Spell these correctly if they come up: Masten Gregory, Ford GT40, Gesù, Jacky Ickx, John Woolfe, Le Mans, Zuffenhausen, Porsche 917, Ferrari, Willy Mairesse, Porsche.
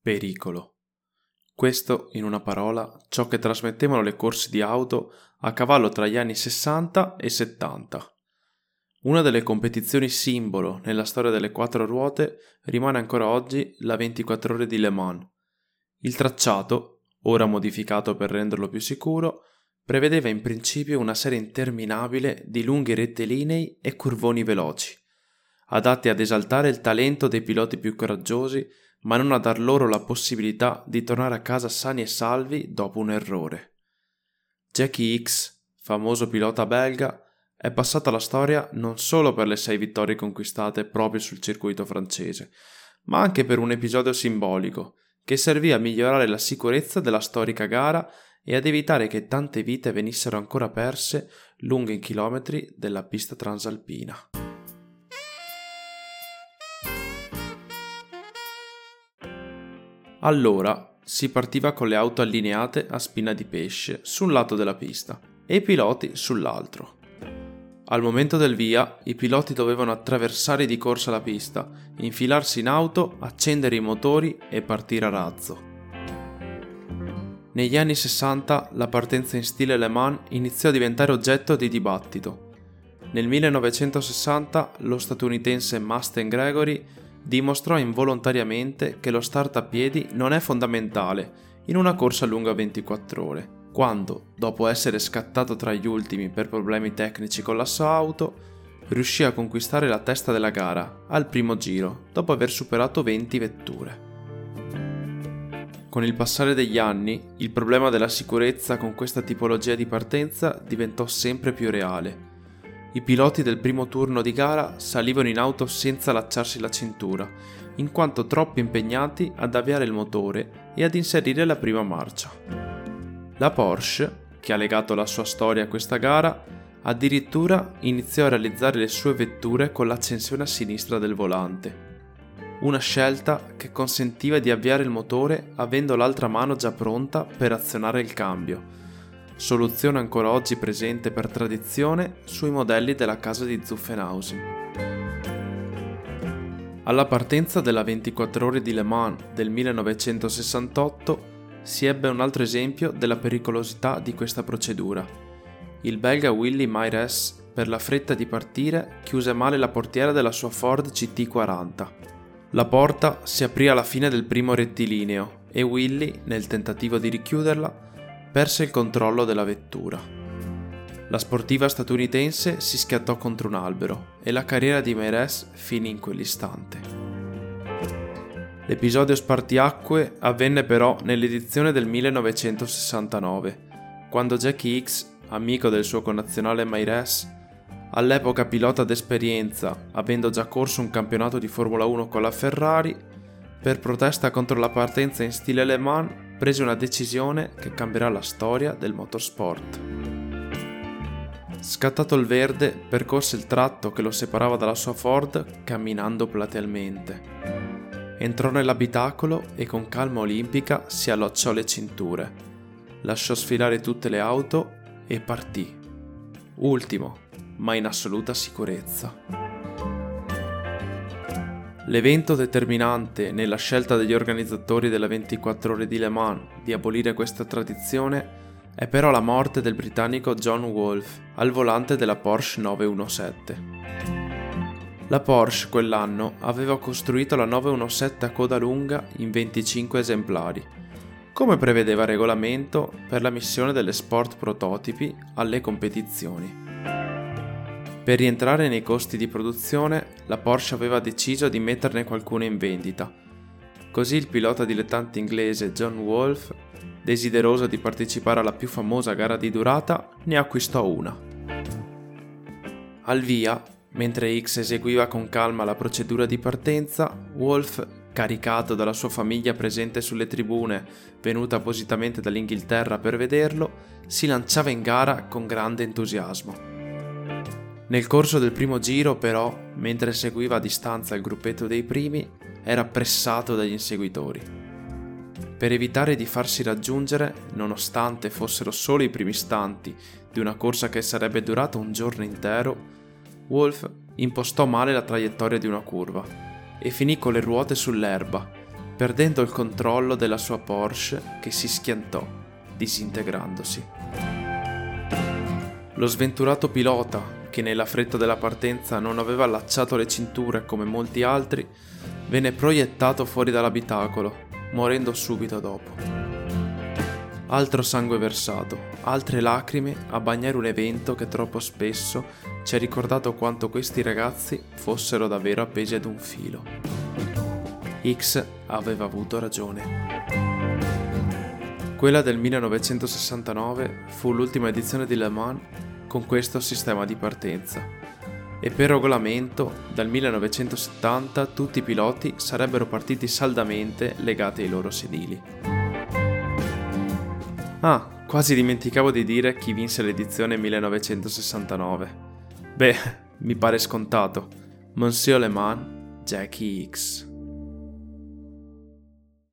Pericolo. Questo, in una parola, ciò che trasmettevano le corse di auto a cavallo tra gli anni 60 e 70. Una delle competizioni simbolo nella storia delle quattro ruote rimane ancora oggi la 24 ore di Le Mans. Il tracciato, ora modificato per renderlo più sicuro, prevedeva in principio una serie interminabile di lunghi rettilinei e curvoni veloci, adatti ad esaltare il talento dei piloti più coraggiosi, ma non a dar loro la possibilità di tornare a casa sani e salvi dopo un errore. Jacky Ickx, famoso pilota belga, è passato alla storia non solo per le 6 vittorie conquistate proprio sul circuito francese, ma anche per un episodio simbolico che servì a migliorare la sicurezza della storica gara e ad evitare che tante vite venissero ancora perse lungo i chilometri della pista transalpina. Allora si partiva con le auto allineate a spina di pesce su un lato della pista e i piloti sull'altro. Al momento del via, i piloti dovevano attraversare di corsa la pista, infilarsi in auto, accendere i motori e partire a razzo. Negli anni 60 la partenza in stile Le Mans iniziò a diventare oggetto di dibattito. Nel 1960 lo statunitense Masten Gregory dimostrò involontariamente che lo start a piedi non è fondamentale in una corsa lunga 24 ore, quando, dopo essere scattato tra gli ultimi per problemi tecnici con l'asso auto, riuscì a conquistare la testa della gara al primo giro dopo aver superato 20 vetture. Con il passare degli anni, il problema della sicurezza con questa tipologia di partenza diventò sempre più reale. I piloti del primo turno di gara salivano in auto senza allacciarsi la cintura, in quanto troppo impegnati ad avviare il motore e ad inserire la prima marcia. La Porsche, che ha legato la sua storia a questa gara, addirittura iniziò a realizzare le sue vetture con l'accensione a sinistra del volante. Una scelta che consentiva di avviare il motore avendo l'altra mano già pronta per azionare il cambio. Soluzione ancora oggi presente per tradizione sui modelli della casa di Zuffenhausen. Alla partenza della 24 ore di Le Mans del 1968 si ebbe un altro esempio della pericolosità di questa procedura. Il belga Willy Mairesse, per la fretta di partire, chiuse male la portiera della sua Ford GT40. La porta si aprì alla fine del primo rettilineo e Willy, nel tentativo di richiuderla, perse il controllo della vettura. La sportiva statunitense si schiantò contro un albero e la carriera di Mairesse finì in quell'istante. L'episodio spartiacque avvenne però nell'edizione del 1969, quando Jacky Ickx, amico del suo connazionale Mairesse, all'epoca pilota d'esperienza, avendo già corso un campionato di Formula 1 con la Ferrari, per protesta contro la partenza in stile Le Mans, prese una decisione che cambierà la storia del motorsport. Scattato il verde, percorse il tratto che lo separava dalla sua Ford camminando platealmente. Entrò nell'abitacolo e con calma olimpica si allacciò le cinture, lasciò sfilare tutte le auto e partì, ultimo, ma in assoluta sicurezza. L'evento determinante nella scelta degli organizzatori della 24 ore di Le Mans di abolire questa tradizione è però la morte del britannico John Woolfe al volante della Porsche 917. La Porsche quell'anno aveva costruito la 917 a coda lunga in 25 esemplari, come prevedeva il regolamento per la missione delle sport prototipi alle competizioni. Per rientrare nei costi di produzione, la Porsche aveva deciso di metterne qualcuna in vendita. Così il pilota dilettante inglese John Woolfe, desideroso di partecipare alla più famosa gara di durata, ne acquistò una. Al via, mentre Ickx eseguiva con calma la procedura di partenza, Woolfe, caricato dalla sua famiglia presente sulle tribune, venuta appositamente dall'Inghilterra per vederlo, si lanciava in gara con grande entusiasmo. Nel corso del primo giro, però, mentre seguiva a distanza il gruppetto dei primi, era pressato dagli inseguitori. Per evitare di farsi raggiungere, nonostante fossero solo i primi istanti di una corsa che sarebbe durata un giorno intero, Woolfe impostò male la traiettoria di una curva e finì con le ruote sull'erba, perdendo il controllo della sua Porsche che si schiantò, disintegrandosi. Lo sventurato pilota, che nella fretta della partenza non aveva allacciato le cinture come molti altri, venne proiettato fuori dall'abitacolo, morendo subito dopo. Altro sangue versato, altre lacrime a bagnare un evento che troppo spesso ci ha ricordato quanto questi ragazzi fossero davvero appesi ad un filo. Ickx aveva avuto ragione. Quella del 1969 fu l'ultima edizione di Le Mans con questo sistema di partenza, e per regolamento dal 1970 tutti i piloti sarebbero partiti saldamente legati ai loro sedili. Ah, quasi dimenticavo di dire chi vinse l'edizione 1969. Beh, mi pare scontato. Monsieur Le Mans, Jacky Ickx.